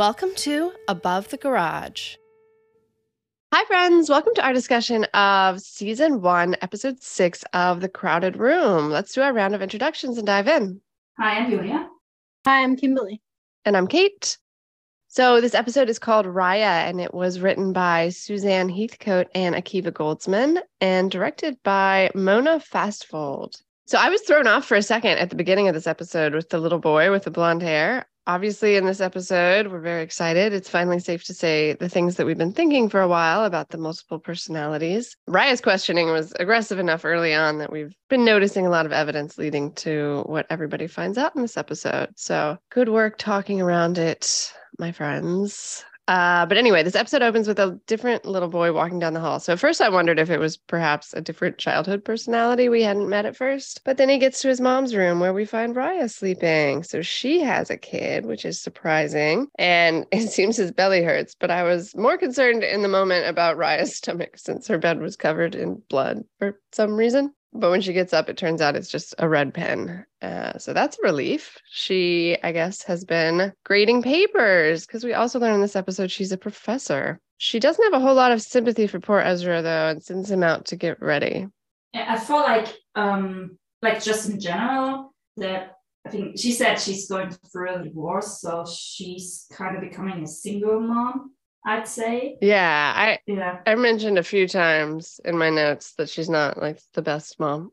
Welcome to Above the Garage. Hi, friends. Welcome to our discussion of Season 1, Episode 6 of The Crowded Room. Let's do our round of introductions and dive in. Hi, I'm Julia. Hi, I'm Kimberly. And I'm Kate. So this episode is called Rya, and it was written by Suzanne Heathcote and Akiva Goldsman and directed by Mona Fastfold. So I was thrown off for a second at the beginning of this episode with the little boy with the blonde hair. Obviously, in this episode, we're very excited. It's finally safe to say the things that we've been thinking for a while about the multiple personalities. Rya's questioning was aggressive enough early on that we've been noticing a lot of evidence leading to what everybody finds out in this episode. So good work talking around it, my friends. But anyway, this episode opens with a different little boy walking down the hall. So at first I wondered if it was perhaps a different childhood personality we hadn't met at first. But then he gets to his mom's room where we find Rya sleeping. So she has a kid, which is surprising. And it seems his belly hurts. But I was more concerned in the moment about Raya's stomach since her bed was covered in blood for some reason. But when she gets up, it turns out it's just a red pen. So that's a relief. She, I guess, has been grading papers because we also learn in this episode she's a professor. She doesn't have a whole lot of sympathy for poor Ezra, though, and sends him out to get ready. Yeah, I felt like just in general that I think she said she's going through a divorce, so she's kind of becoming a single mom, I'd say. Yeah, I mentioned a few times in my notes that she's not like the best mom.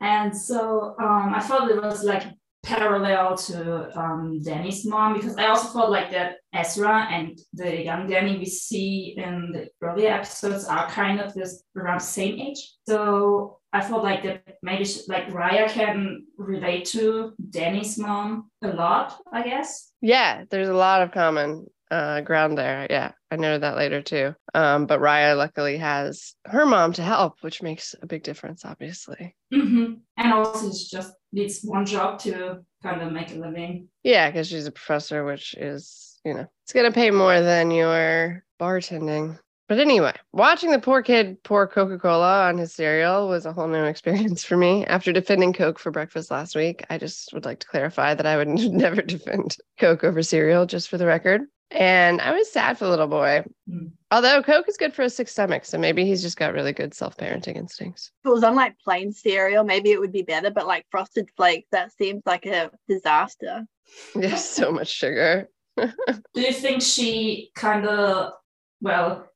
And so I felt it was like parallel to Danny's mom, because I also felt like that Ezra and the young Danny we see in the earlier episodes are kind of this around the same age. So I felt like that maybe Rya can relate to Danny's mom a lot, I guess. Yeah, there's a lot of common ground there. Yeah, I noted that later too. But Rya luckily has her mom to help, which makes a big difference, obviously. Mm-hmm. And also she just needs one job to kind of make a living. Yeah, because she's a professor, which is, you know, it's going to pay more than your bartending. But anyway, watching the poor kid pour Coca-Cola on his cereal was a whole new experience for me. After defending Coke for breakfast last week, I just would like to clarify that I would never defend Coke over cereal, just for the record. And I was sad for the little boy. Mm. Although Coke is good for a sick stomach, so maybe he's just got really good self-parenting instincts. If it was on like plain cereal, maybe it would be better, but like Frosted Flakes, that seems like a disaster. There's so much sugar. Do you think she kind of,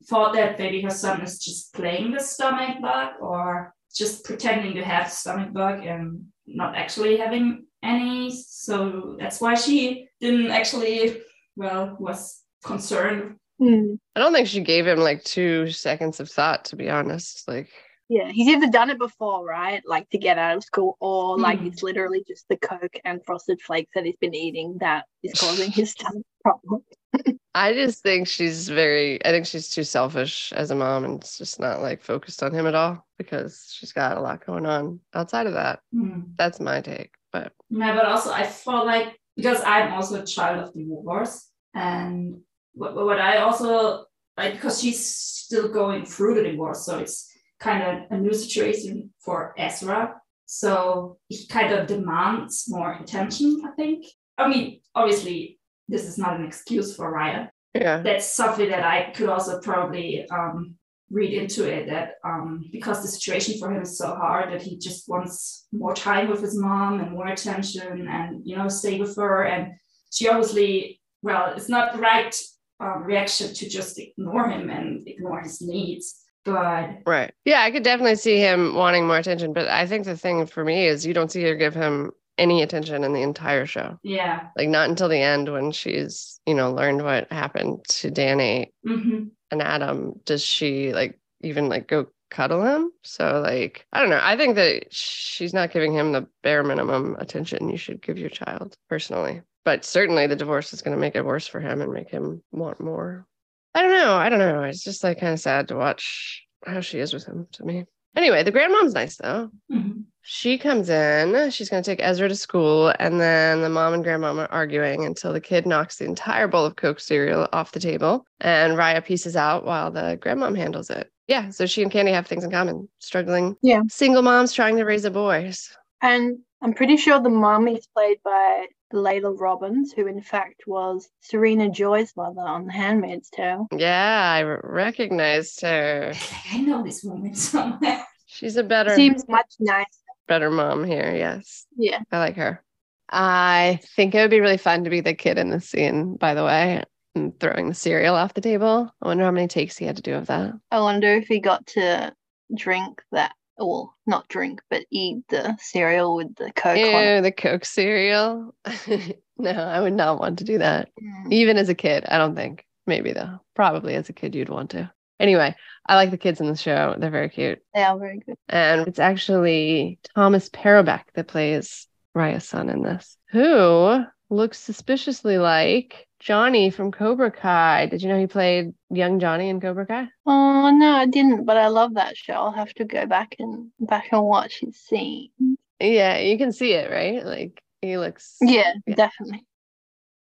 thought that maybe her son is just playing the stomach bug or just pretending to have the stomach bug and not actually having any? So that's why she didn't actually... was concerned. Mm. I don't think she gave him like 2 seconds of thought, to be honest. Yeah, he's either done it before, right? Like to get out of school, or it's literally just the Coke and Frosted Flakes that he's been eating that is causing his stomach problem. I just think she's too selfish as a mom, and it's just not like focused on him at all because she's got a lot going on outside of that. Mm. That's my take. But yeah, but also I felt like, because I'm also a child of divorce, and what I also like, because she's still going through the divorce, so it's kind of a new situation for Ezra. So he kind of demands more attention, I think. I mean, obviously, this is not an excuse for Rya. Yeah, that's something that I could also probably read into it, that because the situation for him is so hard that he just wants more time with his mom and more attention and, you know, stay with her. And she obviously, it's not the right reaction to just ignore him and ignore his needs. But right. Yeah, I could definitely see him wanting more attention. But I think the thing for me is you don't see her give him any attention in the entire show. Yeah. Like not until the end when she's, you know, learned what happened to Danny. Mm-hmm. And Adam, does she even go cuddle him? So I don't know. I think that she's not giving him the bare minimum attention you should give your child personally. But certainly the divorce is going to make it worse for him and make him want more. I don't know. It's just kind of sad to watch how she is with him to me. Anyway, the grandmom's nice though. Mm-hmm. She comes in, she's going to take Ezra to school, and then the mom and grandmama are arguing until the kid knocks the entire bowl of Coke cereal off the table, and Rya pieces out while the grandmom handles it. Yeah, so she and Candy have things in common, struggling single moms trying to raise the boys. And I'm pretty sure the mom is played by Layla Robbins, who in fact was Serena Joy's mother on The Handmaid's Tale. Yeah, I recognized her. I know this woman somewhere. She's a better... Seems much nicer. Better mom here, yes. Yeah. I like her. I think it would be really fun to be the kid in this scene, by the way. And throwing the cereal off the table. I wonder how many takes he had to do of that. I wonder if he got to drink that. Well, not drink, but eat the cereal with the Coke. Ew, on. The Coke cereal. No, I would not want to do that. Mm. Even as a kid, I don't think. Maybe though. Probably as a kid you'd want to. Anyway, I like the kids in the show. They're very cute. They are very good. And it's actually Thomas Peroback that plays Rya's son in this, who looks suspiciously like Johnny from Cobra Kai. Did you know he played young Johnny in Cobra Kai? Oh, no, I didn't, but I love that show. I'll have to go back and watch his scene. Yeah, you can see it, right? Like, he looks... Yeah, yeah. Definitely.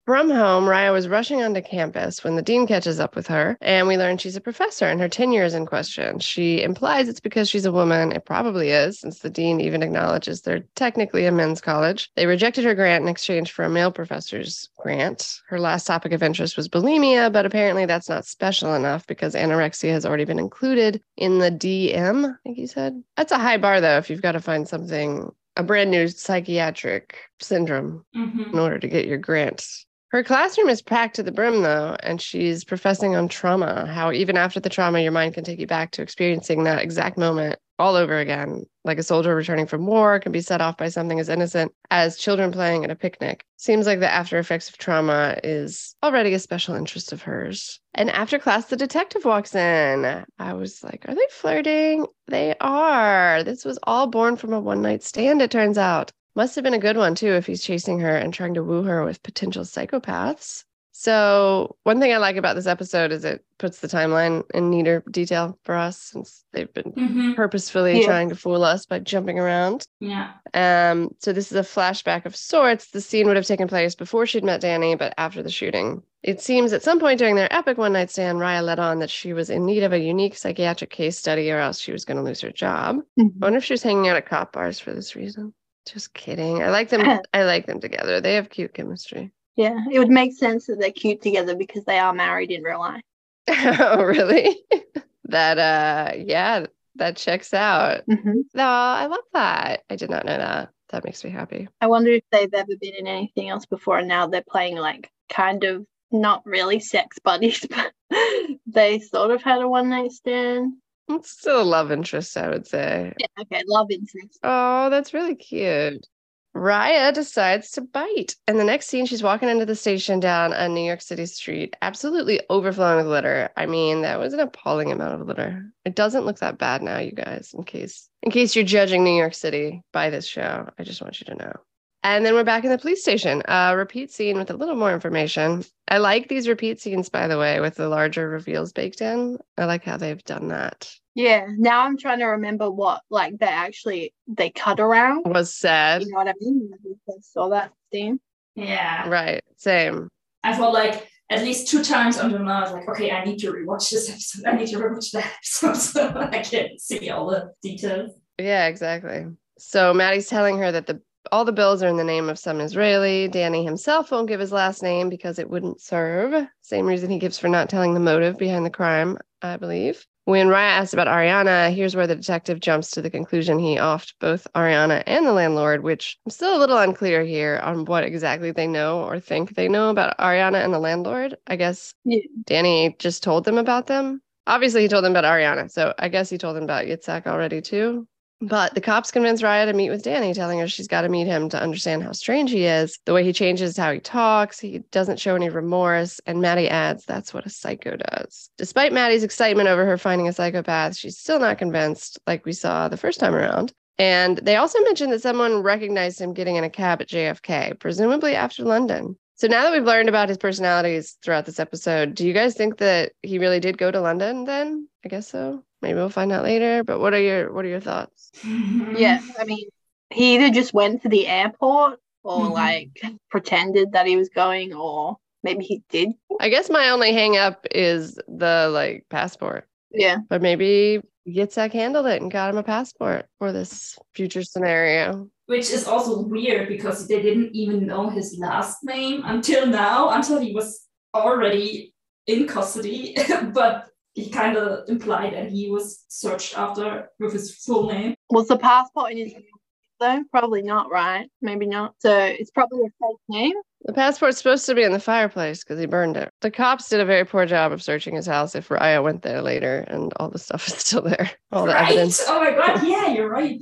From home, Rya was rushing onto campus when the dean catches up with her, and we learn she's a professor and her tenure is in question. She implies it's because she's a woman. It probably is, since the dean even acknowledges they're technically a men's college. They rejected her grant in exchange for a male professor's grant. Her last topic of interest was bulimia, but apparently that's not special enough because anorexia has already been included in the DM, I think he said. That's a high bar, though, if you've got to find something, a brand new psychiatric syndrome in order to get your grant. Her classroom is packed to the brim, though, and she's professing on trauma, how even after the trauma, your mind can take you back to experiencing that exact moment all over again. Like a soldier returning from war can be set off by something as innocent as children playing at a picnic. Seems like the after effects of trauma is already a special interest of hers. And after class, the detective walks in. I was like, are they flirting? They are. This was all born from a one-night stand, it turns out. Must have been a good one, too, if he's chasing her and trying to woo her with potential psychopaths. So one thing I like about this episode is it puts the timeline in neater detail for us, since they've been purposefully trying to fool us by jumping around. Yeah. So this is a flashback of sorts. The scene would have taken place before she'd met Danny, but after the shooting. It seems at some point during their epic one-night stand, Rya let on that she was in need of a unique psychiatric case study or else she was going to lose her job. Mm-hmm. I wonder if she was hanging out at cop bars for this reason. Just kidding. I like them. I like them together. They have cute chemistry. Yeah, it would make sense that they're cute together because they are married in real life. Oh, really? That checks out. Mm-hmm. No, I love that. I did not know that. That makes me happy. I wonder if they've ever been in anything else before, and now they're playing like kind of not really sex buddies, but they sort of had a one-night stand. It's still a love interest, I would say. Yeah, okay, love interest. Oh, that's really cute. Rya decides to bite. And the next scene, she's walking into the station down a New York City street, absolutely overflowing with litter. I mean, that was an appalling amount of litter. It doesn't look that bad now, you guys, in case you're judging New York City by this show. I just want you to know. And then we're back in the police station, a repeat scene with a little more information. I like these repeat scenes, by the way, with the larger reveals baked in. I like how they've done that. Yeah. Now I'm trying to remember what, like, they cut around. Was sad. You know what I mean? I saw that scene. Yeah. Right. Same. I felt like at least 2 times on the night, I was like, okay, I need to rewatch this episode. I need to rewatch that episode so I can see all the details. Yeah, exactly. So Maddie's telling her that all the bills are in the name of some Israeli. Danny himself won't give his last name because it wouldn't serve. Same reason he gives for not telling the motive behind the crime, I believe. When Rya asked about Ariana, here's where the detective jumps to the conclusion he offed both Ariana and the landlord, which I'm still a little unclear here on what exactly they know or think they know about Ariana and the landlord. I guess Danny just told them about them. Obviously, he told them about Ariana, so I guess he told them about Yitzhak already, too. But the cops convince Rya to meet with Danny, telling her she's got to meet him to understand how strange he is. The way he changes how he talks, he doesn't show any remorse. And Maddie adds, that's what a psycho does. Despite Maddie's excitement over her finding a psychopath, she's still not convinced, like we saw the first time around. And they also mentioned that someone recognized him getting in a cab at JFK, presumably after London. So now that we've learned about his personalities throughout this episode, do you guys think that he really did go to London then? I guess so. Maybe we'll find out later, but what are your thoughts? Yeah, I mean, he either just went to the airport or pretended that he was going, or maybe he did. I guess my only hang up is the passport. Yeah. But maybe Yitzhak handled it and got him a passport for this future scenario. Which is also weird because they didn't even know his last name until now, until he was already in custody, but he kind of implied that he was searched after with his full name. Was the passport in his name though? Probably not, right? Maybe not. So it's probably a fake name. The passport's supposed to be in the fireplace because he burned it. The cops did a very poor job of searching his house if Rya went there later, and all the stuff is still there. All the evidence. Oh my God, yeah, you're right.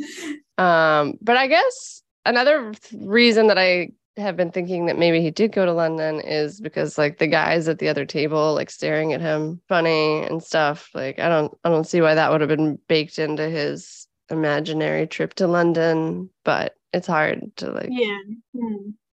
But I guess another reason that I have been thinking that maybe he did go to London is because like the guys at the other table like staring at him funny and stuff. Like I don't see why that would have been baked into his imaginary trip to London, but it's hard to like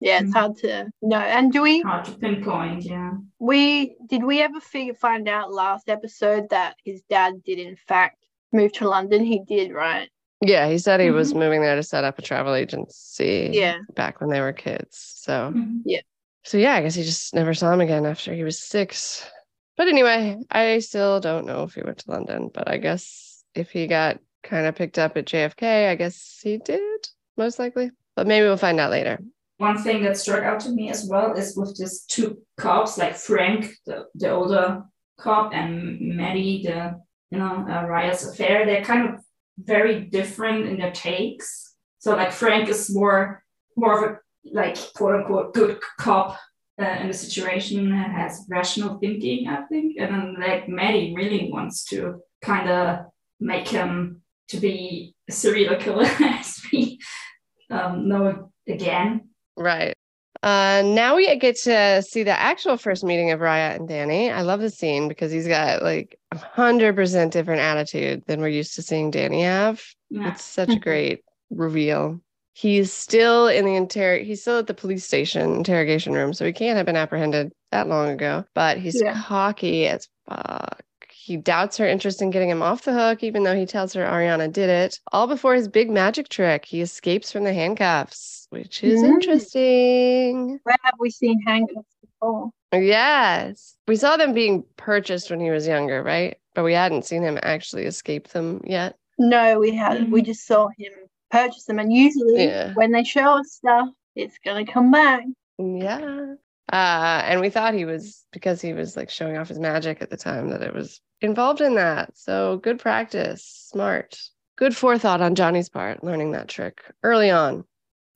yeah, it's hard to know. And do we hard to pinpoint? Yeah, did we ever find out last episode that his dad did in fact move to London? He did, right? Yeah, he said he was moving there to set up a travel agency. Yeah, back when they were kids. So yeah, I guess he just never saw him again after he was 6. But anyway, I still don't know if he went to London, but I guess if he got kind of picked up at JFK, I guess he did, most likely. But maybe we'll find out later. One thing that struck out to me as well is with these two cops, like Frank, the older cop, and Maddie, the Rya's affair. They're kind of very different in their takes. So like Frank is more of a like quote unquote good cop in the situation, and has rational thinking, I think. And then like Maddie really wants to kind of make him to be a serial killer, as we know again. Right. Now we get to see the actual first meeting of Rya and Danny. I love this scene because he's got like 100% different attitude than we're used to seeing Danny have. Yeah. It's such a great reveal. He's still in the he's still at the police station interrogation room, so he can't have been apprehended that long ago. But he's cocky as fuck. He doubts her interest in getting him off the hook, even though he tells her Ariana did it. All before his big magic trick, he escapes from the handcuffs, which is interesting. Where have we seen handcuffs before? Yes. We saw them being purchased when he was younger, right? But we hadn't seen him actually escape them yet. No, we hadn't. We just saw him purchase them. And usually when they show us stuff, it's going to come back. Yeah. And we thought because he was like showing off his magic at the time, that it was involved in that. So good practice, smart, good forethought on Johnny's part, learning that trick early on.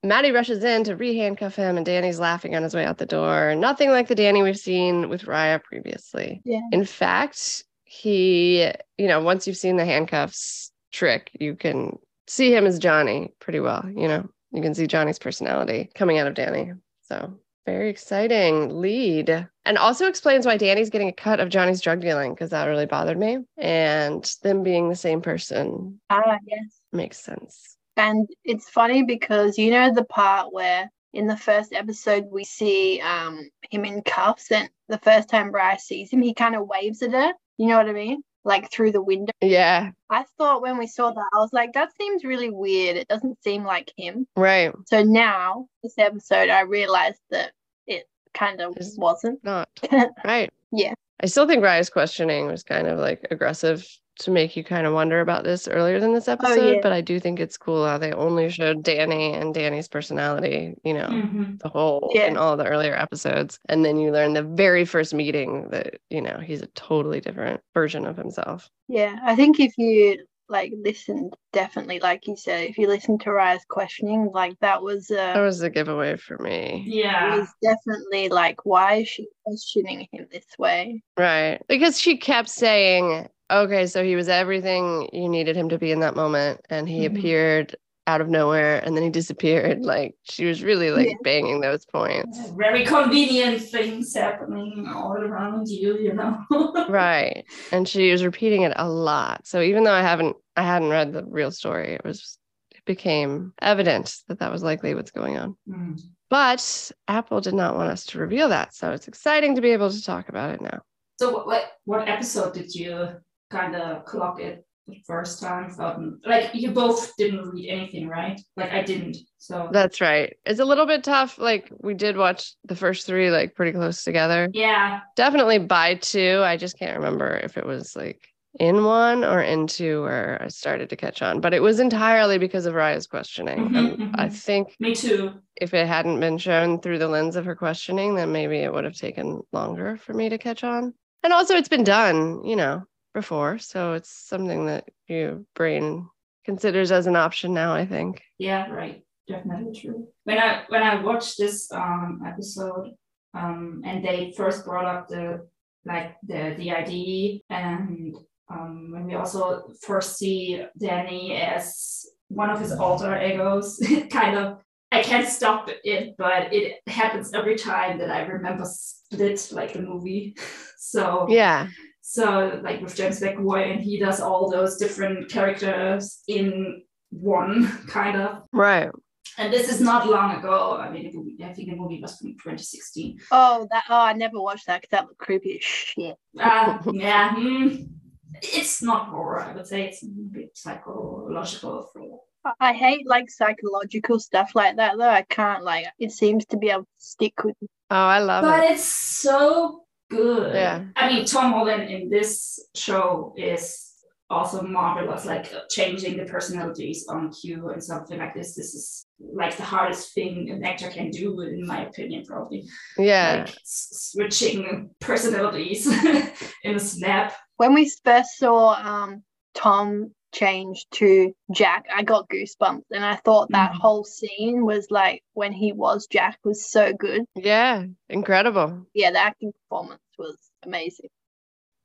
Maddie rushes in to re-handcuff him, and Danny's laughing on his way out the door. Nothing like the Danny we've seen with Rya previously. Yeah. In fact, he, once you've seen the handcuffs trick, you can see him as Johnny pretty well. You can see Johnny's personality coming out of Danny. So very exciting lead. And also explains why Danny's getting a cut of Johnny's drug dealing, because that really bothered me. And them being the same person. Ah, yes. Makes sense. And it's funny because the part where in the first episode we see him in cuffs, and the first time Rya sees him, he kind of waves at her. You know what I mean? Like through the window. Yeah. I thought when we saw that, I was like, that seems really weird. It doesn't seem like him. Right. So now, this episode, I realized that it kind of wasn't. Not. Right. Yeah. I still think Rya's questioning was kind of like aggressive to make you kind of wonder about this earlier than this episode. Oh, yeah. But I do think it's cool how they only showed Danny and Danny's personality, the whole in all the earlier episodes. And then you learn the very first meeting that, he's a totally different version of himself. Yeah. I think if you listened, definitely, like you said, if you listened to Rya's questioning, that was a giveaway for me. Yeah. It was definitely why is she questioning him this way? Right. Because she kept saying, okay, so he was everything you needed him to be in that moment, and he appeared out of nowhere, and then he disappeared. She was really banging those points. Very convenient things happening all around you, Right. And she was repeating it a lot. So even though I hadn't read the real story, it became evident that was likely what's going on. Mm. But Apple did not want us to reveal that, so it's exciting to be able to talk about it now. So what episode did you kind of clock it the first time? You both didn't read anything, right? I didn't, so that's right. It's a little bit tough. We did watch the first three pretty close together. Yeah, definitely by 2. I just can't remember if it was in one or in two where I started to catch on, but it was entirely because of Rya's questioning. I think me too. If it hadn't been shown through the lens of her questioning, then maybe it would have taken longer for me to catch on. And also it's been done, you know, before. So it's something that your brain considers as an option now, I think. Yeah, right. Definitely true. When I watched this episode and they first brought up the DID, and when we also first see Danny as one of his alter egos, kind of, I can't stop it, but it happens every time that I remember Split, like the movie. So yeah. So like with James McAvoy, and he does all those different characters in one, kind of. Right. And this is not long ago. I mean, I think the movie was from 2016. Oh, I never watched that because that looked creepy as shit. Yeah. It's not horror. I would say it's a bit psychological thriller. I hate like psychological stuff like that though. I can't like. It seems to be able to stick with me. Oh, I love it. But it's so good. Yeah. I mean, Tom Holland in this show is also marvelous, like changing the personalities on cue and something like this. This is like the hardest thing an actor can do, in my opinion, probably. Yeah. Like switching personalities in a snap. When we first saw Tom change to Jack, I got goosebumps, and I thought that whole scene was like when he was Jack was so good. Yeah, incredible. Yeah, the acting performance was amazing.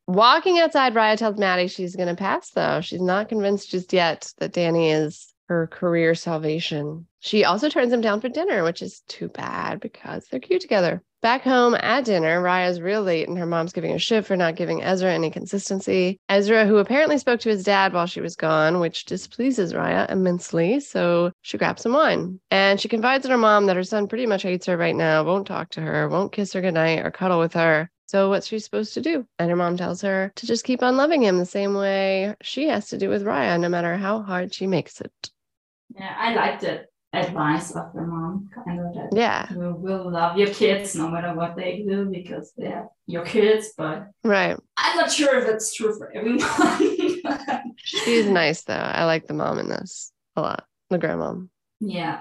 Walking outside, Rya tells Maddie she's going to pass, though. She's not convinced just yet that Danny is her career salvation. She also turns him down for dinner, which is too bad because they're cute together. Back home at dinner, Rya's real late and her mom's giving her shit for not giving Ezra any consistency. Ezra, who apparently spoke to his dad while she was gone, which displeases Rya immensely, so she grabs some wine. And she confides in her mom that her son pretty much hates her right now, won't talk to her, won't kiss her goodnight or cuddle with her. So what's she supposed to do? And her mom tells her to just keep on loving him the same way she has to do with Rya, no matter how hard she makes it. Yeah, I liked the advice of her mom, kind of that. Yeah, you will love your kids no matter what they do because they're your kids. But right, I'm not sure if that's true for everyone. She's nice though. I like the mom in this a lot. The grandmom. Yeah.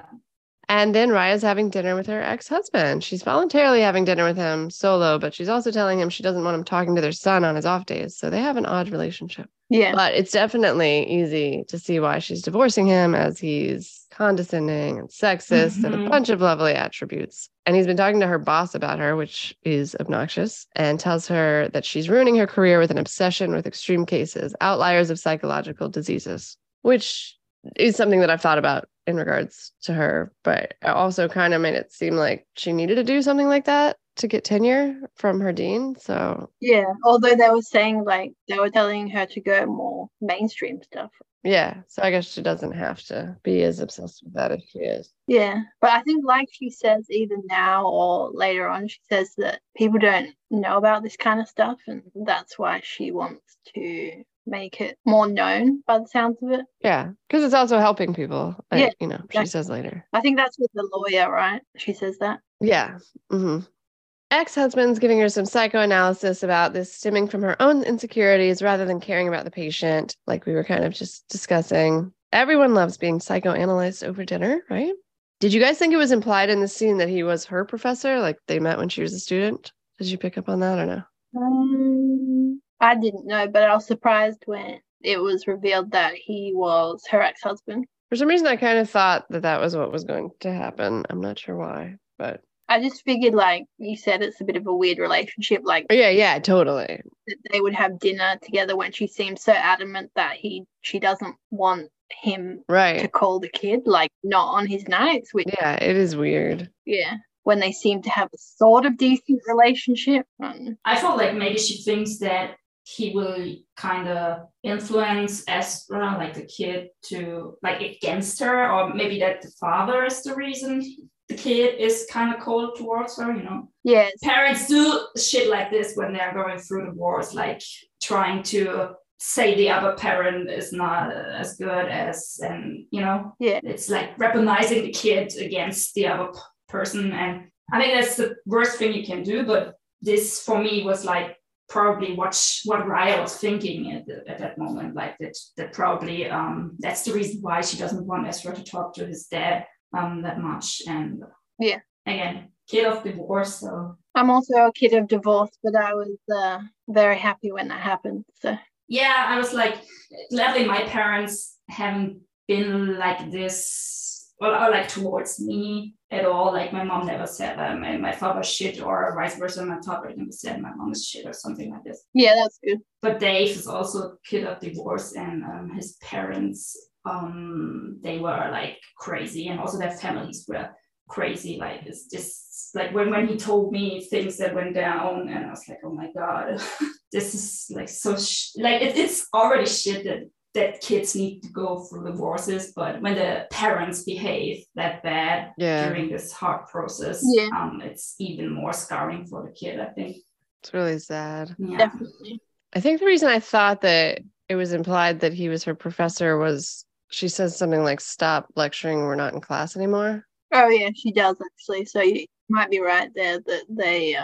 And then Rya's having dinner with her ex-husband. She's voluntarily having dinner with him solo, but she's also telling him she doesn't want him talking to their son on his off days. So they have an odd relationship. Yeah. But it's definitely easy to see why she's divorcing him, as he's condescending and sexist and a bunch of lovely attributes. And he's been talking to her boss about her, which is obnoxious, and tells her that she's ruining her career with an obsession with extreme cases, outliers of psychological diseases, which is something that I've thought about in regards to her, but I also kind of made it seem like she needed to do something like that to get tenure from her dean. So yeah, although they were saying like they were telling her to go more mainstream stuff. Yeah, so I guess she doesn't have to be as obsessed with that if she is. Yeah, but I think like she says either now or later on, she says that people don't know about this kind of stuff, and that's why she wants to make it more known by the sounds of it. Yeah, because it's also helping people. Yeah, you know, exactly. She says later. I think that's with the lawyer, right? She says that. Yeah. Ex-husband's giving her some psychoanalysis about this stemming from her own insecurities rather than caring about the patient, like we were kind of just discussing. Everyone loves being psychoanalyzed over dinner, right? Did you guys think it was implied in the scene that he was her professor? Like they met when she was a student? Did you pick up on that or no? I didn't know, but I was surprised when it was revealed that he was her ex-husband. For some reason, I kind of thought that that was what was going to happen. I'm not sure why, but I just figured, like you said, it's a bit of a weird relationship. Like, yeah, totally. That they would have dinner together when she seemed so adamant that she doesn't want him to call the kid, like not on his nights. Which, yeah, it is weird. Yeah. When they seem to have a sort of decent relationship. I felt like maybe she thinks that he will kind of influence Ezra, like the kid, to like against her, or maybe that the father is the reason the kid is kind of cold towards her, you know? Yes. Parents do shit like this when they're going through divorce, like trying to say the other parent is not as good as, and you know, it's like weaponizing the kid against the other person. And I mean, that's the worst thing you can do, but this for me was like probably what Rya was thinking at that moment, like that probably that's the reason why she doesn't want Ezra to talk to his dad that much. And yeah, again, kid of divorce. So I'm also a kid of divorce, but I was very happy when that happened. So yeah, I was like, gladly my parents haven't been like this, or like towards me at all. Like my mom never said my father's shit, or vice versa. My father never said my mom is shit or something like this. Yeah, that's good. But Dave is also a kid of divorce, and his parents, they were like crazy, and also their families were crazy. Like it's just like when he told me things that went down, and I was like, oh my god, this is like so like it's already shit that kids need to go through divorces, but when the parents behave that bad during this hard process, it's even more scarring for the kid, I think. It's really sad. Yeah. Definitely. I think the reason I thought that it was implied that he was her professor was she says something like, stop lecturing, we're not in class anymore. Oh, yeah, she does, actually. So you might be right there that they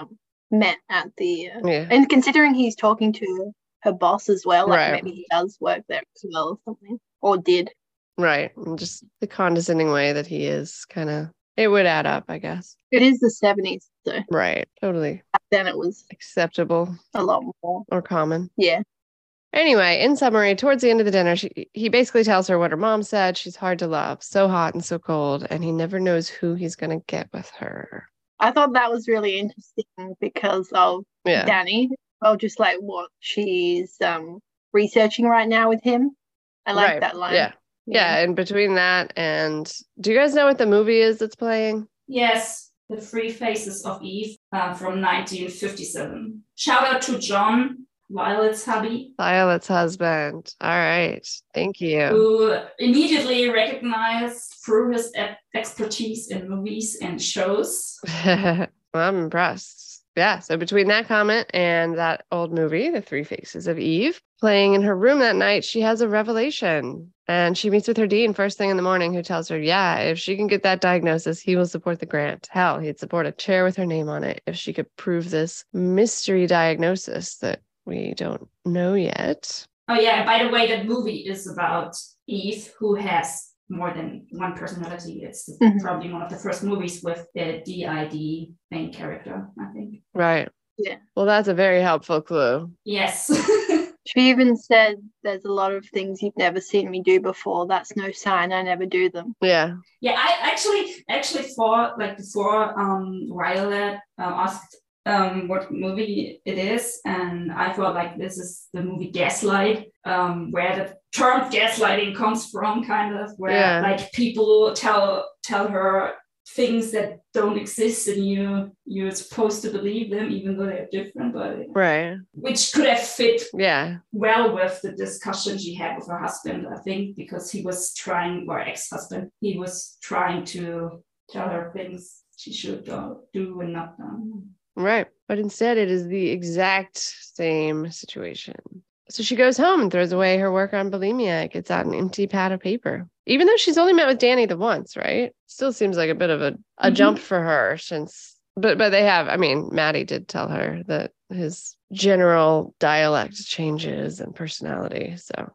met at the... And considering he's talking to her boss as well, like maybe he does work there as well or something, or did. Right, and just the condescending way that he is kind of, it would add up, I guess. It is the 70s, so. Right, totally. Back then it was acceptable. A lot more. Or common. Yeah. Anyway, in summary, towards the end of the dinner, he basically tells her what her mom said. She's hard to love, so hot and so cold, and he never knows who he's going to get with her. I thought that was really interesting because of Danny. Oh, just like what she's researching right now with him. I like that line. Yeah. And between that and, do you guys know what the movie is that's playing? Yes, The Three Faces of Eve from 1957. Shout out to John, Violet's hubby. Violet's husband. All right, thank you. Who immediately recognized through his expertise in movies and shows. Well, I'm impressed. Yeah, so between that comment and that old movie, The Three Faces of Eve, playing in her room that night, she has a revelation. And she meets with her dean first thing in the morning, who tells her, if she can get that diagnosis, he will support the grant. Hell, he'd support a chair with her name on it if she could prove this mystery diagnosis that we don't know yet. Oh, yeah, by the way, that movie is about Eve, who has more than one personality. It's probably one of the first movies with the DID main character, I think. Right. Yeah. Well, that's a very helpful clue. Yes. She even said, there's a lot of things you've never seen me do before. That's no sign I never do them. Yeah. Yeah, I actually thought, like, before Violet asked what movie it is, and I thought, like, this is the movie Gaslight, where the term gaslighting comes from, kind of, where like people tell her things that don't exist, and you're supposed to believe them even though they're different, but which could have fit well with the discussion she had with her husband, I think, because he was trying, or ex-husband, he was trying to tell her things she should do and not do. Right. But instead, it is the exact same situation. So she goes home and throws away her work on bulimia. It gets out an empty pad of paper. Even though she's only met with Danny the once, right? Still seems like a bit of a jump for her since... But they have... I mean, Maddie did tell her that his general dialect changes and personality. So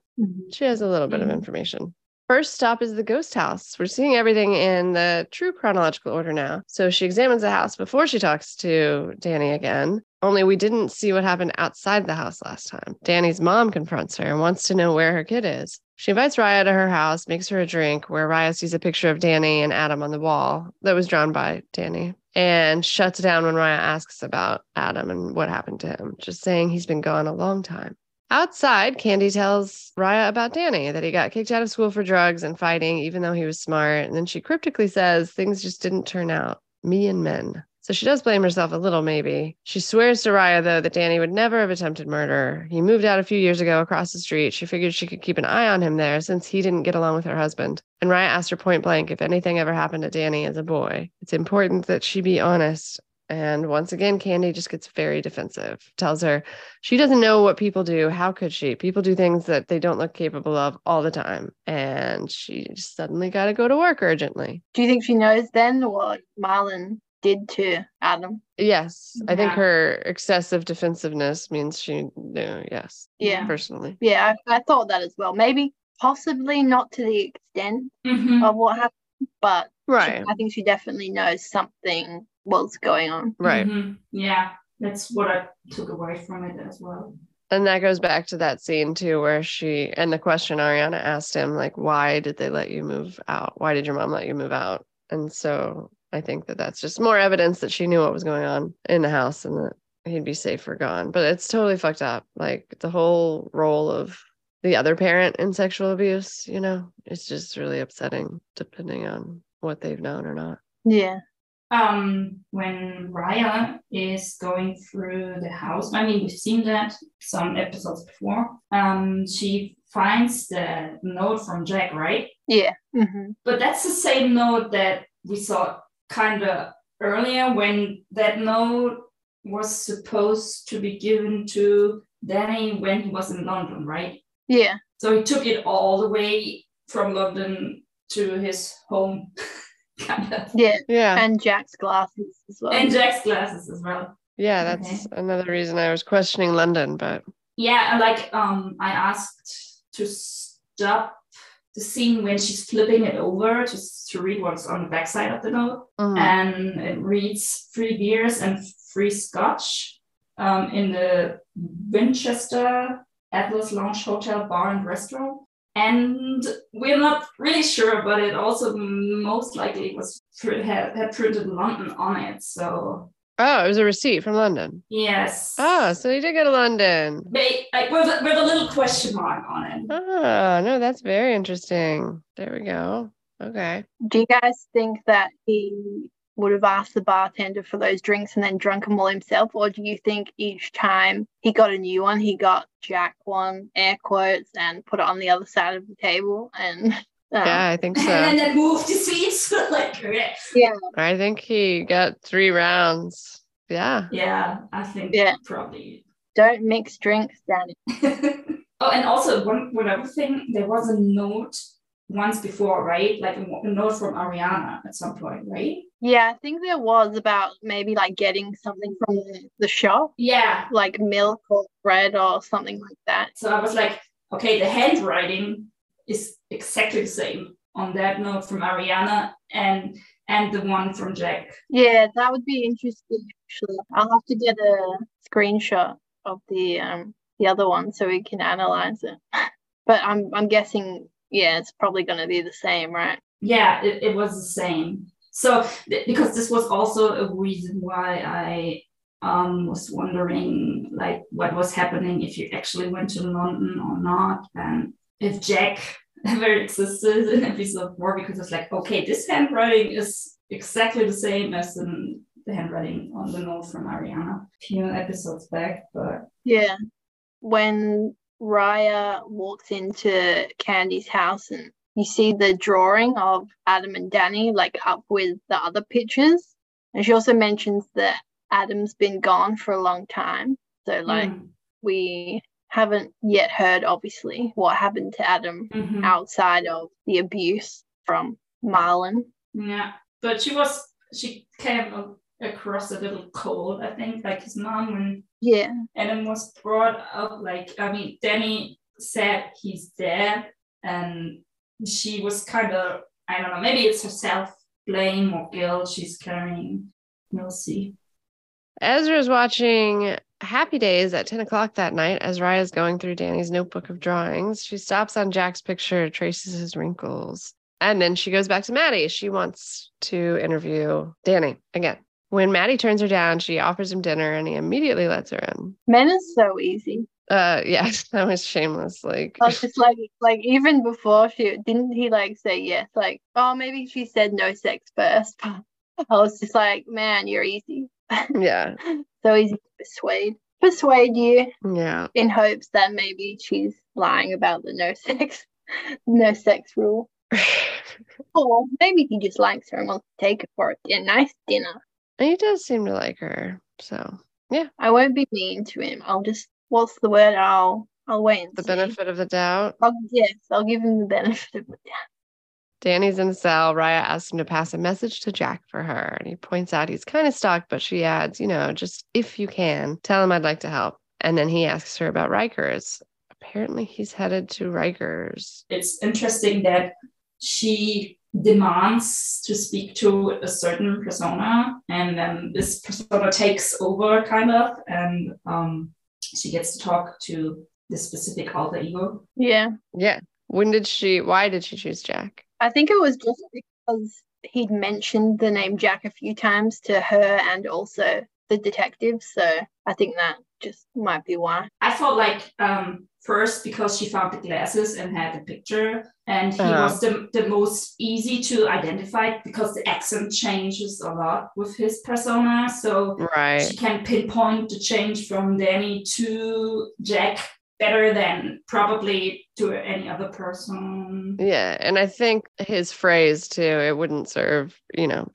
she has a little bit of information. First stop is the ghost house. We're seeing everything in the true chronological order now. So she examines the house before she talks to Danny again. Only we didn't see what happened outside the house last time. Danny's mom confronts her and wants to know where her kid is. She invites Rya to her house, makes her a drink, where Rya sees a picture of Danny and Adam on the wall that was drawn by Danny, and shuts down when Rya asks about Adam and what happened to him, just saying he's been gone a long time. Outside, Candy tells Rya about Danny, that he got kicked out of school for drugs and fighting, even though he was smart. And then she cryptically says, things just didn't turn out. Me and men. So she does blame herself a little, maybe. She swears to Rya, though, that Danny would never have attempted murder. He moved out a few years ago across the street. She figured she could keep an eye on him there since he didn't get along with her husband. And Rya asked her point blank if anything ever happened to Danny as a boy. It's important that she be honest. And once again, Candy just gets very defensive, tells her she doesn't know what people do. How could she? People do things that they don't look capable of all the time. And she suddenly got to go to work urgently. Do you think she knows then what Marlon did to Adam. Yes. Yeah. I think her excessive defensiveness means she knew, yes. Yeah. Personally. Yeah, I thought that as well. Maybe, possibly not to the extent of what happened, but right. I think she definitely knows something was going on. Right. Mm-hmm. Yeah, that's what I took away from it as well. And that goes back to that scene, too, where she, and the question Ariana asked him, like, why did they let you move out? Why did your mom let you move out? And so I think that that's just more evidence that she knew what was going on in the house and that he'd be safer gone. But it's totally fucked up. Like, the whole role of the other parent in sexual abuse, you know, it's just really upsetting, depending on what they've known or not. Yeah. When Rya is going through the house, I mean, we've seen that some episodes before, she finds the note from Jack, right? Yeah. Mm-hmm. But that's the same note that we saw kind of earlier, when that note was supposed to be given to Danny when he was in London, right? Yeah. So he took it all the way from London to his home. Kind of. Yeah. And Jack's glasses as well. Yeah, that's another reason I was questioning London, but yeah, like I asked to stop the scene when she's flipping it over just to read what's on the backside of the note, and it reads 3 beers and 3 scotch in the Winchester Atlas Lounge Hotel Bar and Restaurant. And we're not really sure, but it also most likely was had printed London on it, so... Oh, it was a receipt from London? Yes. Oh, so he did go to London. With a little question mark on it. Oh, no, that's very interesting. There we go. Okay. Do you guys think that he would have asked the bartender for those drinks and then drunk them all himself, or do you think each time he got a new one, he got Jack one, air quotes, and put it on the other side of the table? And yeah, I think so. And then moved his seats. Like, yeah, I think he got 3 rounds. Yeah, I think probably. Don't mix drinks, Danny. Oh, and also one other thing, there was a note once before, right? Like a note from Ariana at some point, right? Yeah, I think there was about maybe like getting something from the shop. Yeah. Like milk or bread or something like that. So I was like, okay, the handwriting is exactly the same on that note from Ariana and the one from Jack. Yeah, that would be interesting, actually. I'll have to get a screenshot of the other one so we can analyze it. But I'm guessing... Yeah, it's probably going to be the same, right? Yeah, it was the same. So, because this was also a reason why I was wondering, like, what was happening if you actually went to London or not, and if Jack ever existed in episode 4, because it's like, okay, this handwriting is exactly the same as the handwriting on the note from Ariana a few episodes back, but... Yeah, when... Rya walks into Candy's house and you see the drawing of Adam and Danny like up with the other pictures, and she also mentions that Adam's been gone for a long time, so like we haven't yet heard obviously what happened to Adam outside of the abuse from Marlon. Yeah, but she came across a little cold, I think, like his mom when Adam was brought up. Like, I mean, Danny said he's dead, and she was kind of, I don't know, maybe it's her self-blame or guilt she's carrying. We'll see. Ezra's watching Happy Days at 10 o'clock that night as Rya's going through Danny's notebook of drawings. She stops on Jack's picture, traces his wrinkles, and then she goes back to Maddie. She wants to interview Danny again. When Maddie turns her down, she offers him dinner and he immediately lets her in. Men is so easy. That was shameless. Like, I was just like even before he like say yes, like, oh, maybe she said no sex first. I was just like, man, you're easy. Yeah. So easy to persuade you. Yeah. In hopes that maybe she's lying about the no sex rule. Or maybe he just likes her and wants to take her for a nice dinner. He does seem to like her, so yeah. I won't be mean to him. I'll just, what's the word? I'll wait and see. The benefit of the doubt? Yes, I'll give him the benefit of the doubt. Danny's in the cell. Rya asks him to pass a message to Jack for her. And he points out he's kind of stalked, but she adds, just if you can, tell him I'd like to help. And then he asks her about Rikers. Apparently he's headed to Rikers. It's interesting that she demands to speak to a certain persona, and then this persona takes over kind of, and she gets to talk to this specific alter ego. Yeah. Why did she choose Jack? I think it was just because he'd mentioned the name Jack a few times to her and also the detective, so I think that just might be why. I felt like first because she found the glasses and had the picture, and he was the most easy to identify because the accent changes a lot with his persona, so she can pinpoint the change from Danny to Jack better than probably to any other person. Yeah, and I think his phrase too, it wouldn't serve,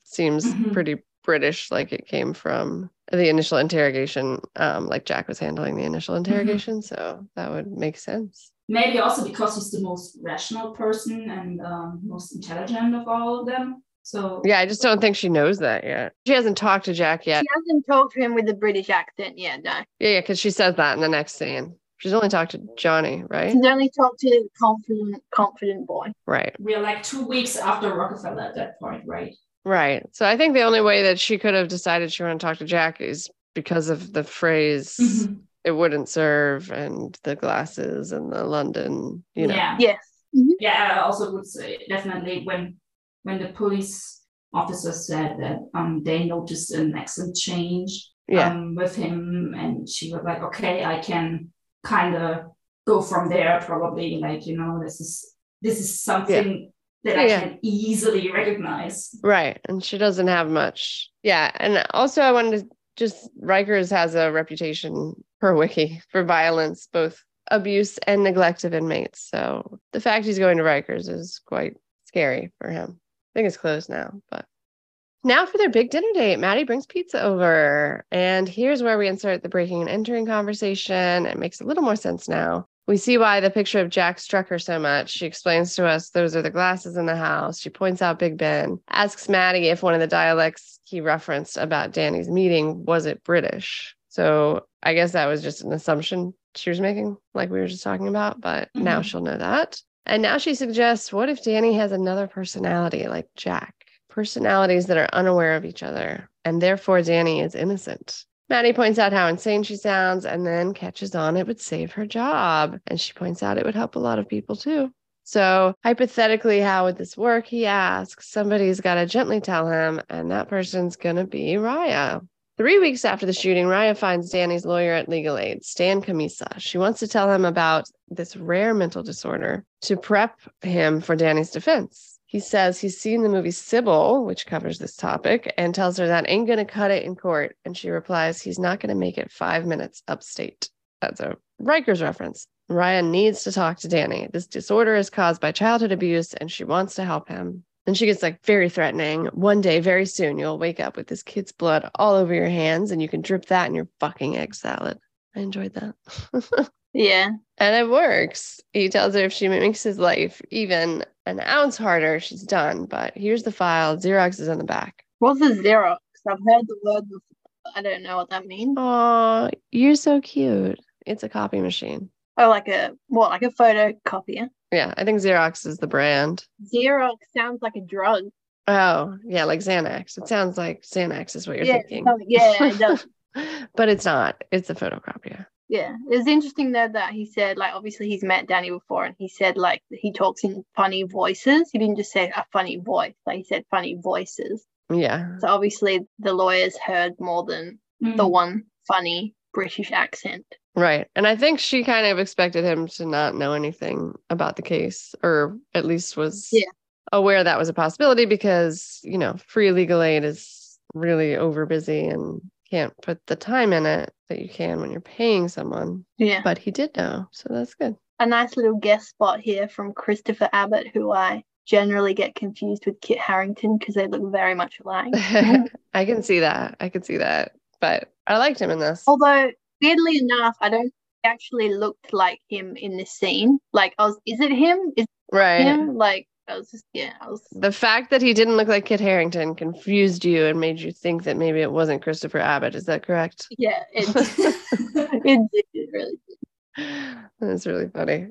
seems pretty British, like it came from the initial interrogation, like Jack was handling the initial interrogation, so that would make sense. Maybe also because he's the most rational person and most intelligent of all of them. So yeah, I just don't think she knows that yet. She hasn't talked to Jack yet. She hasn't talked to him with a British accent yet, no. Yeah, because she says that in the next scene. She's only talked to Johnny, right? She's only talked to the confident boy. Right. We're like 2 weeks after Rockefeller at that point, right? Right. So I think the only way that she could have decided she wanted to talk to Jack is because of the phrase, it wouldn't serve, and the glasses and the London, Yeah. Yes. Mm-hmm. Yeah, I also would say definitely when the police officer said that they noticed an accent change with him, and she was like, okay, I can kind of go from there, probably, like, this is something that I can easily recognize. Right. And she doesn't have much. Yeah. And also I wanted to Rikers has a reputation per wiki for violence, both abuse and neglect of inmates. So the fact he's going to Rikers is quite scary for him. I think it's closed now, but now for their big dinner date, Maddie brings pizza over, and here's where we insert the breaking and entering conversation. It makes a little more sense now. We see why the picture of Jack struck her so much. She explains to us those are the glasses in the house. She points out Big Ben, asks Maddie if one of the dialects he referenced about Danny's meeting, was it British? So I guess that was just an assumption she was making, like we were just talking about, but now she'll know that. And now she suggests, what if Danny has another personality like Jack? Personalities that are unaware of each other, and therefore Danny is innocent. Maddie points out how insane she sounds, and then catches on it would save her job. And she points out it would help a lot of people too. So hypothetically, how would this work? He asks. Somebody's got to gently tell him, and that person's going to be Rya. 3 weeks after the shooting, Rya finds Danny's lawyer at Legal Aid, Stan Kamisa. She wants to tell him about this rare mental disorder to prep him for Danny's defense. He says he's seen the movie Sybil, which covers this topic, and tells her that ain't going to cut it in court. And she replies, he's not going to make it 5 minutes upstate. That's a Rikers reference. Rya needs to talk to Danny. This disorder is caused by childhood abuse, and she wants to help him. And she gets very threatening. One day, very soon, you'll wake up with this kid's blood all over your hands, and you can drip that in your fucking egg salad. I enjoyed that. Yeah. And it works. He tells her if she makes his life even an ounce harder, she's done. But here's the file. Xerox is on the back. What's a Xerox? I've heard the word before. I don't know what that means. Oh, you're so cute. It's a copy machine. Oh, like a photocopier? Yeah, I think Xerox is the brand. Xerox sounds like a drug. Oh, yeah, like Xanax. It sounds like Xanax is what you're thinking. Yeah, it does. But it's not. It's a photocopier. Yeah, it was interesting though that he said, obviously he's met Danny before, and he said he talks in funny voices. He didn't just say a funny voice, he said funny voices. Yeah. So obviously the lawyers heard more than the one funny British accent. Right, and I think she kind of expected him to not know anything about the case, or at least was aware that was a possibility because, free Legal Aid is really overbusy and can't put the time in it that you can when you're paying someone. Yeah. But he did know, so that's good. A nice little guest spot here from Christopher Abbott, who I generally get confused with Kit Harington because they look very much alike. I can see that. But I liked him in this. Although, weirdly enough, I don't actually looked like him in this scene. Is it him? Is it him? I was the fact that he didn't look like Kit Harington confused you and made you think that maybe it wasn't Christopher Abbott. Is that correct? Yeah, it really did. That's really funny.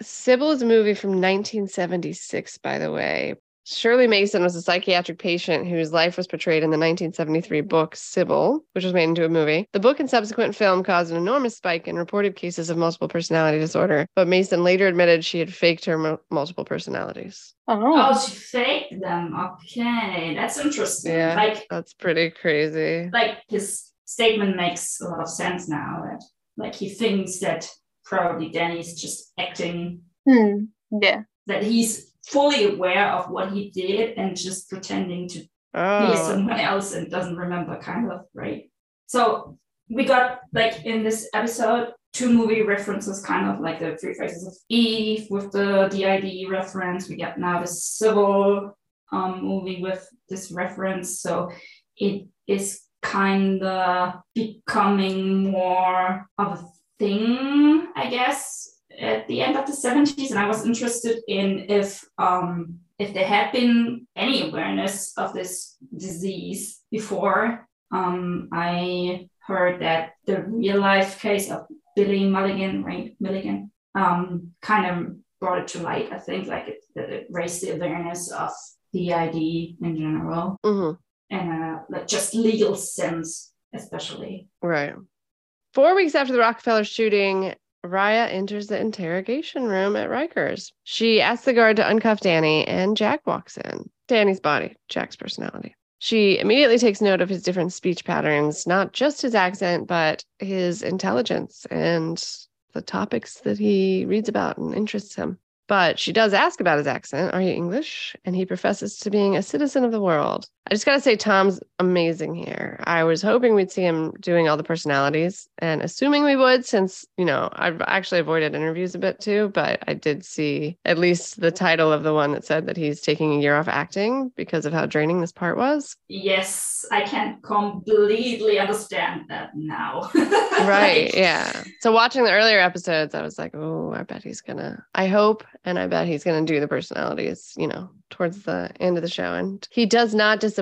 Sybil's movie from 1976, by the way. Shirley Mason was a psychiatric patient whose life was portrayed in the 1973 book Sybil, which was made into a movie. The book and subsequent film caused an enormous spike in reported cases of multiple personality disorder, but Mason later admitted she had faked her multiple personalities. Oh, she faked them. Okay, that's interesting. Yeah, that's pretty crazy. Like, his statement makes a lot of sense now. That, like, he thinks that probably Danny's just acting. Yeah. That he's fully aware of what he did and just pretending to be someone else and doesn't remember, kind of, right? So we got, like, in this episode, two movie references, kind of like the Three Faces of Eve with the DID reference. We got now the Sybil movie with this reference. So it is kind of becoming more of a thing, I guess, at the end of the 70s, and I was interested in if there had been any awareness of this disease before. I heard that the real life case of Billy Milligan, right? Milligan, kind of brought it to light. I think it raised the awareness of DID in general, and like just legal sense, especially. Right. 4 weeks after the Rockefeller shooting, Rya enters the interrogation room at Rikers. She asks the guard to uncuff Danny, and Jack walks in. Danny's body, Jack's personality. She immediately takes note of his different speech patterns, not just his accent, but his intelligence and the topics that he reads about and interests him. But she does ask about his accent. Are you English? And he professes to being a citizen of the world. I just got to say, Tom's amazing here. I was hoping we'd see him doing all the personalities, and assuming we would, since, you know, I've actually avoided interviews a bit too, but I did see at least the title of the one that said that he's taking a year off acting because of how draining this part was. Yes, I can completely understand that now. Right, yeah. So watching the earlier episodes, I was like, oh, I bet he's going to do the personalities, you know, towards the end of the show. And he does not disappoint.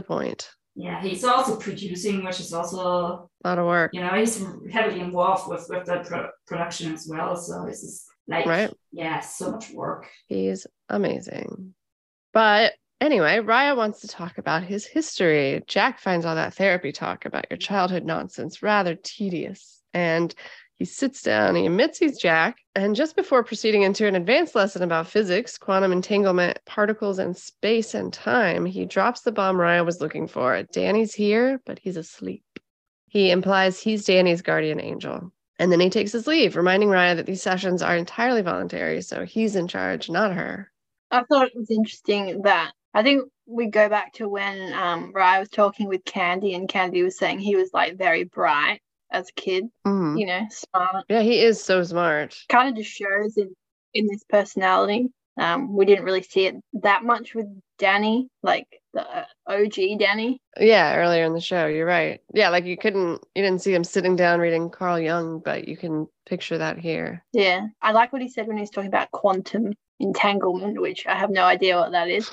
Yeah, he's also producing, which is also a lot of work. You know, he's heavily involved with the production as well. So this is like, yeah, so much work. He's amazing. But anyway, Rya wants to talk about his history. Jack finds all that therapy talk about your childhood nonsense rather tedious. And he sits down, he admits he's Jack, and just before proceeding into an advanced lesson about physics, quantum entanglement, particles, and space and time, he drops the bomb Rya was looking for. Danny's here, but he's asleep. He implies he's Danny's guardian angel. And then he takes his leave, reminding Rya that these sessions are entirely voluntary, so he's in charge, not her. I thought it was interesting that, I think we go back to when Rya was talking with Candy, and Candy was saying he was, like, very bright as a kid, you know, smart. Yeah, he is so smart. Kind of just shows in this personality. We didn't really see it that much with Danny, like the OG Danny. Yeah, earlier in the show, you're right. Yeah, like you didn't see him sitting down reading Carl Jung, but you can picture that here. Yeah, I like what he said when he was talking about quantum entanglement, which I have no idea what that is.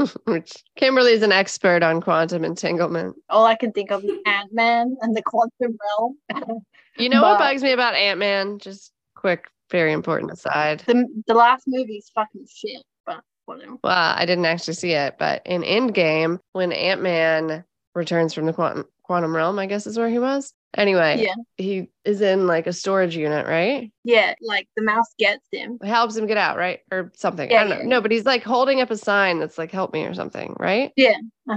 Kimberly's an expert on quantum entanglement. All I can think of is Ant-Man and the quantum realm. You know, what bugs me about Ant-Man? Just quick, very important aside. The last movie is fucking shit, but whatever. Well, I didn't actually see it, but in Endgame, when Ant-Man returns from the quantum realm, I guess is where he was. Anyway, yeah. He is in like a storage unit, right? Yeah, like the mouse gets him. Helps him get out, right? Or something. Yeah, I don't know. No, but he's like holding up a sign that's like, help me or something, right? Yeah.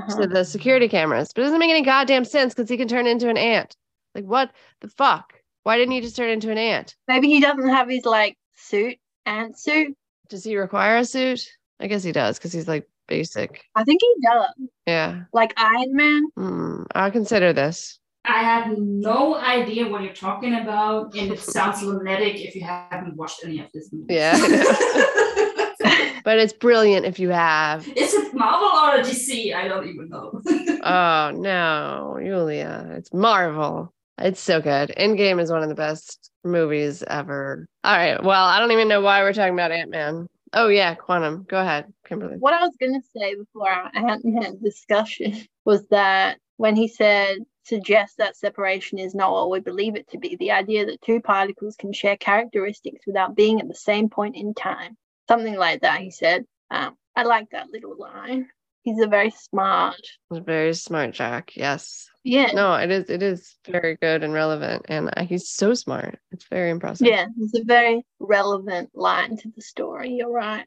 So the security cameras. But it doesn't make any goddamn sense because he can turn into an ant. Like, what the fuck? Why didn't he just turn into an ant? Maybe he doesn't have his like suit, ant suit. Does he require a suit? I guess he does because he's like basic. I think he does. Yeah. Like Iron Man. I'll consider this. I have no idea what you're talking about, and it sounds lunatic if you haven't watched any of this movie. Yeah, but it's brilliant if you have. Is it Marvel or DC? I don't even know. Oh no, Julia, it's Marvel. It's so good. Endgame is one of the best movies ever. All right, well, I don't even know why we're talking about Ant-Man. Oh yeah, quantum. Go ahead, Kimberly. What I was going to say before I hadn't had a discussion was that when he said, suggest that separation is not what we believe it to be, the idea that two particles can share characteristics without being at the same point in time. Something like that, he said. I like that little line. He's a very smart Jack. Yes. Yeah. No, it is very good and relevant, and he's so smart. It's very impressive. Yeah, it's a very relevant line to the story. You're right.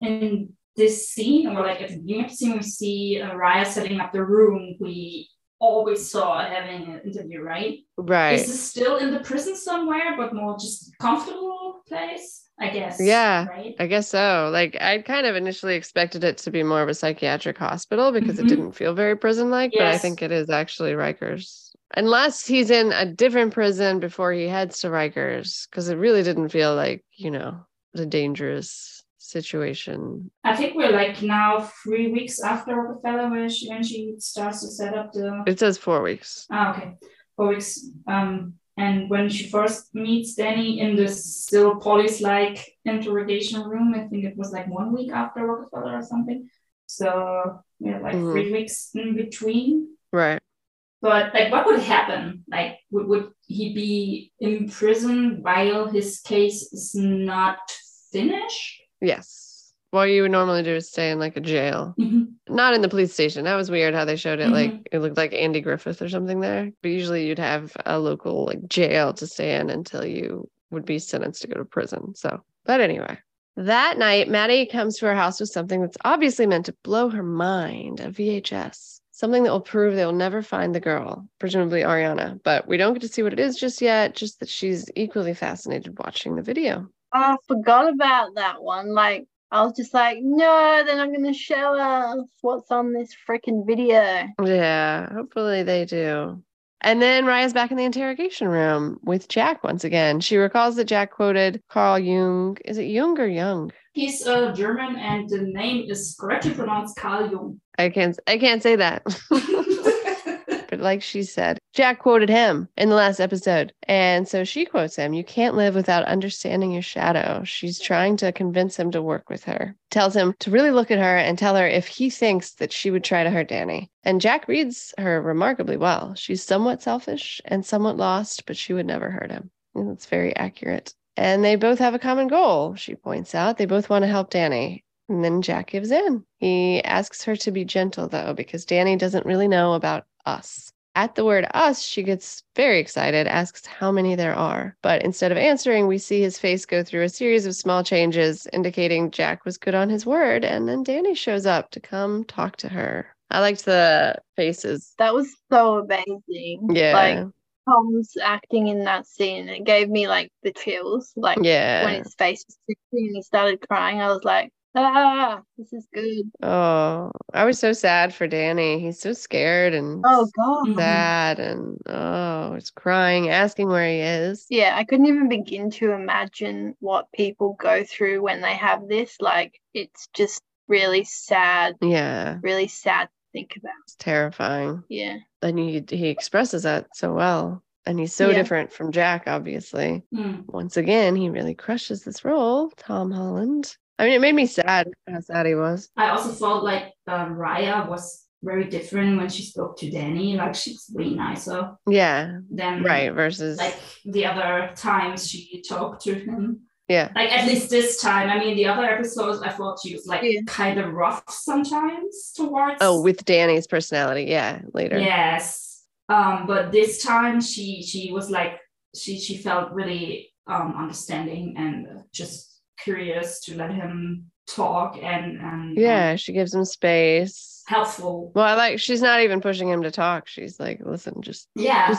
In this scene, or like at the beginning of the scene, we see Rya setting up the room we always saw having an interview, right? Right. Is this still in the prison somewhere, but more just comfortable place? I guess. Yeah, right? I guess so. Like, I kind of initially expected it to be more of a psychiatric hospital because it didn't feel very prison-like, yes. But I think it is actually Rikers. Unless he's in a different prison before he heads to Rikers, because it really didn't feel like, you know, the dangerous situation. I think we're like now 3 weeks after Rockefeller when she starts to set up the... It says 4 weeks. Oh, okay. 4 weeks. And when she first meets Danny in this still police-like interrogation room, I think it was like 1 week after Rockefeller or something. So, yeah, like 3 weeks in between. Right. But, like, what would happen? Like, would he be in prison while his case is not finished? Yes. What you would normally do is stay in, like, a jail. Mm-hmm. Not in the police station. That was weird how they showed it. Mm-hmm. Like, it looked like Andy Griffith or something there. But usually you'd have a local, like, jail to stay in until you would be sentenced to go to prison. So, but anyway. That night, Maddie comes to her house with something that's obviously meant to blow her mind. A VHS. Something that will prove they'll never find the girl. Presumably Ariana. But we don't get to see what it is just yet. Just that she's equally fascinated watching the video. I forgot about that one. Like, I was just like, no, they're not going to show us what's on this freaking video. Yeah, hopefully they do. And then Rya's back in the interrogation room with Jack once again. She recalls that Jack quoted Carl Jung. Is it Jung or Jung? He's German, and the name is correctly pronounced Carl Jung. I can't say that. But like she said, Jack quoted him in the last episode. And so she quotes him, you can't live without understanding your shadow. She's trying to convince him to work with her. Tells him to really look at her and tell her if he thinks that she would try to hurt Danny. And Jack reads her remarkably well. She's somewhat selfish and somewhat lost, but she would never hurt him. And that's very accurate. And they both have a common goal, she points out. They both want to help Danny. And then Jack gives in. He asks her to be gentle, though, because Danny doesn't really know about us. At the word us, she gets very excited, asks how many there are. But instead of answering, we see his face go through a series of small changes, indicating Jack was good on his word. And then Danny shows up to come talk to her. I liked the faces. That was so amazing. Yeah. Like, Tom's acting in that scene, it gave me, like, the chills. Like, yeah. When his face was twitching and he started crying, I was like, ah, this is good. Oh, I was so sad for Danny. He's so scared and sad and he's crying, asking where he is. Yeah, I couldn't even begin to imagine what people go through when they have this. Like, it's just really sad. Yeah. Really sad to think about. It's terrifying. Yeah. And he expresses that so well. And he's so different from Jack, obviously. Mm. Once again, he really crushes this role, Tom Holland. I mean, it made me sad how sad he was. I also felt like Rya was very different when she spoke to Danny. Like, she's way nicer. Yeah. Than, right, versus... like, the other times she talked to him. Yeah. Like, at least this time. I mean, the other episodes, I thought she was, like, kind of rough sometimes towards... Oh, with Danny's personality, yeah, later. Yes. But this time, she was, like... She felt really understanding and just... curious to let him talk and she gives him space, helpful. Well, I like she's not even pushing him to talk. She's like, listen, just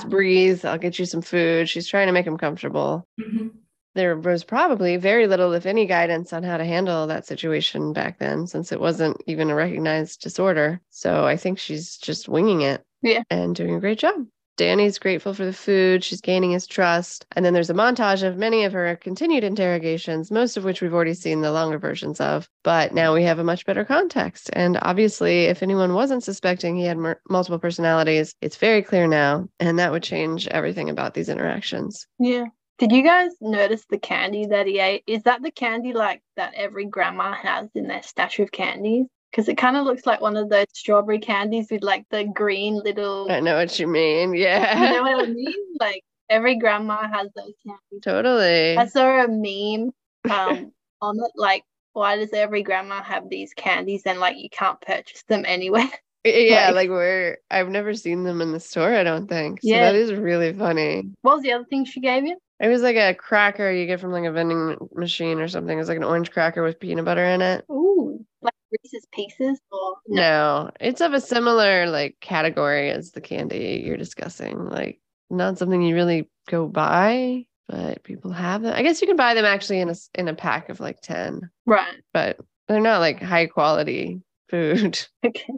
breathe, I'll get you some food. She's trying to make him comfortable. Mm-hmm. There was probably very little, if any, guidance on how to handle that situation back then, since it wasn't even a recognized disorder. So I think she's just winging it and doing a great job. Danny's grateful for the food. She's gaining his trust. And then there's a montage of many of her continued interrogations, most of which we've already seen the longer versions of. But now we have a much better context. And obviously, if anyone wasn't suspecting he had multiple personalities, it's very clear now. And that would change everything about these interactions. Yeah. Did you guys notice the candy that he ate? Is that the candy like that every grandma has in their stash of candies? Because it kind of looks like one of those strawberry candies with like the green little... I know what you mean. Yeah. You know what I mean? Like every grandma has those candies. Totally. I saw a meme on it like, why does every grandma have these candies and like you can't purchase them anywhere? Yeah, like where I've never seen them in the store, I don't think. So yeah. That is really funny. What was the other thing she gave you? It was like a cracker you get from like a vending machine or something. It was like an orange cracker with peanut butter in it. Ooh, like Reese's Pieces? Or no, it's of a similar like category as the candy you're discussing. Like not something you really go buy, but people have them. I guess you can buy them actually in a pack of like 10. Right. But they're not like high quality food. Okay.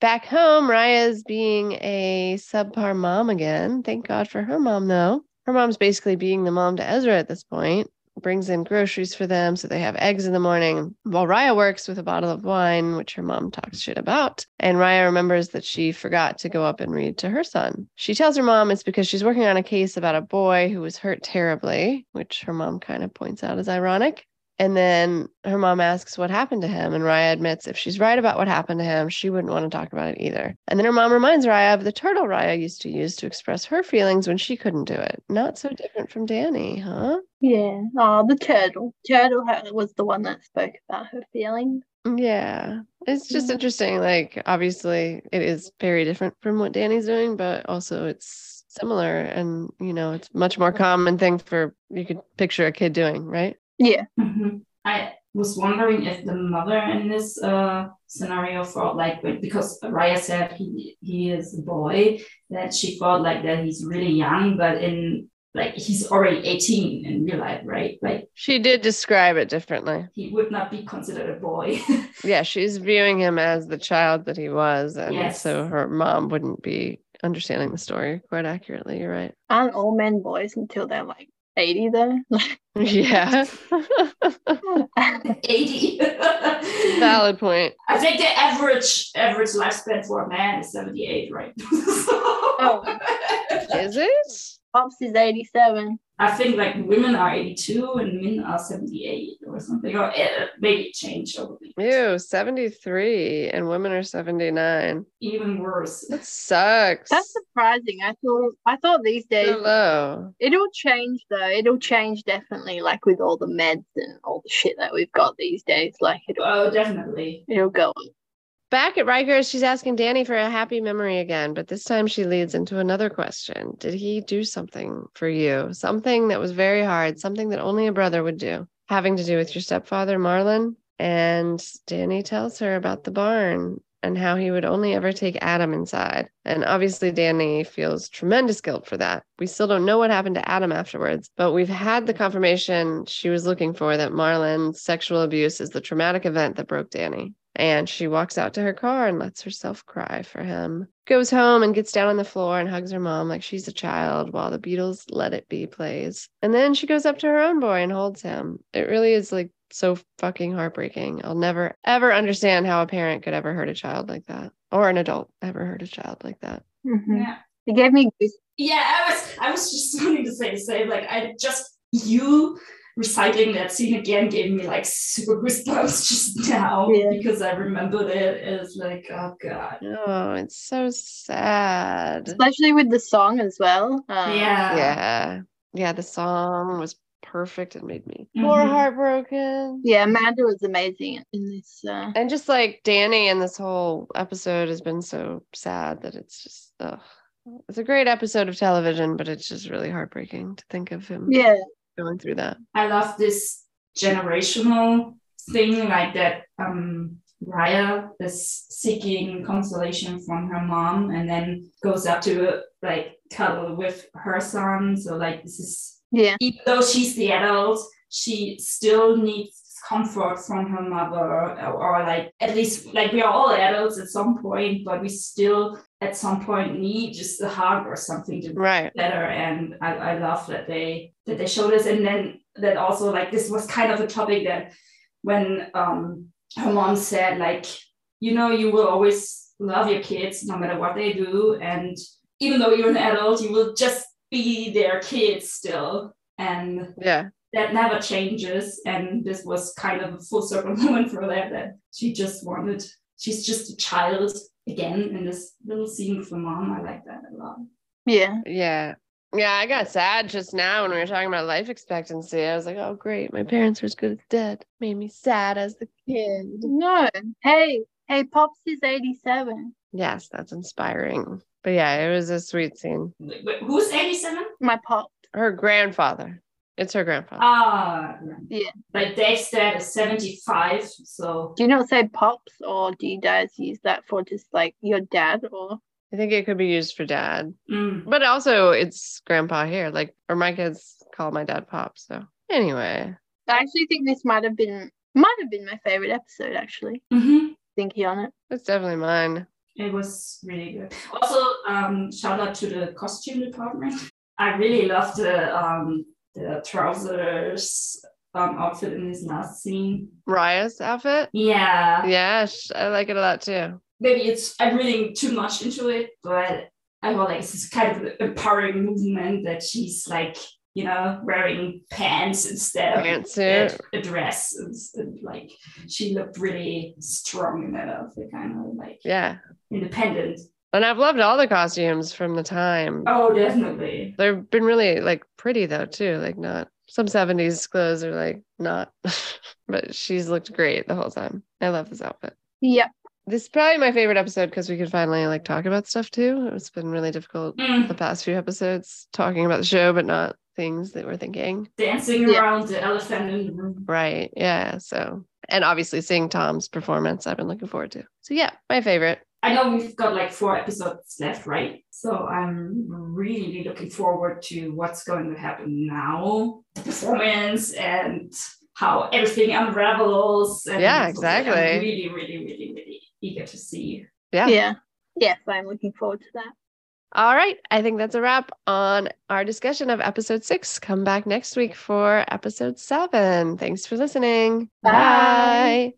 Back home, Rya's being a subpar mom again. Thank God for her mom, though. Her mom's basically being the mom to Ezra at this point. Brings in groceries for them so they have eggs in the morning while Rya works with a bottle of wine, which her mom talks shit about. And Rya remembers that she forgot to go up and read to her son. She tells her mom it's because she's working on a case about a boy who was hurt terribly, which her mom kind of points out as ironic. And then her mom asks what happened to him. And Rya admits if she's right about what happened to him, she wouldn't want to talk about it either. And then her mom reminds Rya of the turtle Rya used to use to express her feelings when she couldn't do it. Not so different from Danny, huh? Yeah. Oh, the turtle. Turtle was the one that spoke about her feelings. Yeah. It's just interesting. Like, obviously, it is very different from what Danny's doing, but also it's similar. And, you know, it's much more common thing for you could picture a kid doing, right? Yeah. Mm-hmm. I was wondering if the mother in this scenario felt like, because Rya said he is a boy, that she felt like that he's really young, but in like he's already 18 in real life, right? Like she did describe it differently. He would not be considered a boy. Yeah, she's viewing him as the child that he was, and yes. So her mom wouldn't be understanding the story quite accurately. You're right. Aren't all men boys until they're like 80 though? Yeah. 80. Valid point. I think the average lifespan for a man is 78, right? Oh. Is it? Pops is 87. I think like women are 82 and men are 78 or something. Or maybe it changed over the years. Ew, 73 and women are 79. Even worse. That sucks. That's surprising. I thought these days it'll change though. It'll change definitely, like with all the meds and all the shit that we've got these days. Like definitely. It'll go on. Back at Rikers, she's asking Danny for a happy memory again, but this time she leads into another question. Did he do something for you? Something that was very hard, something that only a brother would do, having to do with your stepfather, Marlon. And Danny tells her about the barn and how he would only ever take Adam inside. And obviously Danny feels tremendous guilt for that. We still don't know what happened to Adam afterwards, but we've had the confirmation she was looking for that Marlon's sexual abuse is the traumatic event that broke Danny. And she walks out to her car and lets herself cry for him. Goes home and gets down on the floor and hugs her mom like she's a child while the Beatles' Let It Be plays. And then she goes up to her own boy and holds him. It really is like so fucking heartbreaking. I'll never, ever understand how a parent could ever hurt a child like that. Or an adult ever hurt a child like that. Mm-hmm. Yeah. It gave me goosebumps. Yeah, I was just wanting to say the same. Like, you reciting that scene again gave me like super goosebumps just now because I remembered it as like, oh God. Oh, it's so sad. Especially with the song as well. Yeah, the song was perfect and made me more heartbroken. Yeah, Amanda was amazing in this. And just like Danny in this whole episode has been so sad that it's just, ugh. It's a great episode of television, but it's just really heartbreaking to think of him. Yeah. Going through that. I love this generational thing, like that Rya is seeking consolation from her mom and then goes up to like cuddle with her son. So like this is even though she's the adult, she still needs comfort from her mother, or like at least like we are all adults at some point, but we still at some point need just a hug or something to be better. And I love that they showed us, and then that also like this was kind of a topic that when her mom said like, you know, you will always love your kids no matter what they do, and even though you're an adult, you will just be their kids still, and that never changes. And this was kind of a full circle moment for that, that she just wanted, she's just a child again in this little scene with her mom. I like that a lot. Yeah, I got sad just now when we were talking about life expectancy. I was like, oh, great. My parents were as good as dead. Made me sad as the kid. No. Hey, Pops is 87. Yes, that's inspiring. But yeah, it was a sweet scene. Wait, who's 87? My Pop. Her grandfather. It's her grandfather. Yeah. But Dave's dad is 75, so... Do you not say Pops, or do you guys use that for just, like, your dad, or... I think it could be used for dad, but also it's grandpa here, like, or my kids call my dad Pop. So anyway, I actually think this might have been my favorite episode, actually. Thinking on it, it's definitely mine. It was really good. Also, shout out to the costume department. I really loved the trousers outfit in this last scene. Rya's outfit. Yeah, I like it a lot too. Maybe I'm reading too much into it, but I feel like it's kind of an empowering movement that she's, like, you know, wearing pants instead of a dress. And like, she looked really strong in that outfit, kind of like independent. And I've loved all the costumes from the time. Oh, definitely. They've been really, like, pretty though too. Like, not some 70s clothes are, like, not, but she's looked great the whole time. I love this outfit. Yep. This is probably my favorite episode because we could finally, like, talk about stuff too. It's been really difficult the past few episodes talking about the show, but not things that we're thinking. Dancing around the elephant in the room. Right. Yeah. So, and obviously seeing Tom's performance, I've been looking forward to. So yeah, my favorite. I know we've got like 4 episodes left, right? So I'm really looking forward to what's going to happen now. The performance and how everything unravels. And yeah, exactly. I'm really eager to see you. Yes, I'm looking forward to that. All right, I think that's a wrap on our discussion of episode 6. Come back next week for episode 7. Thanks for listening. Bye.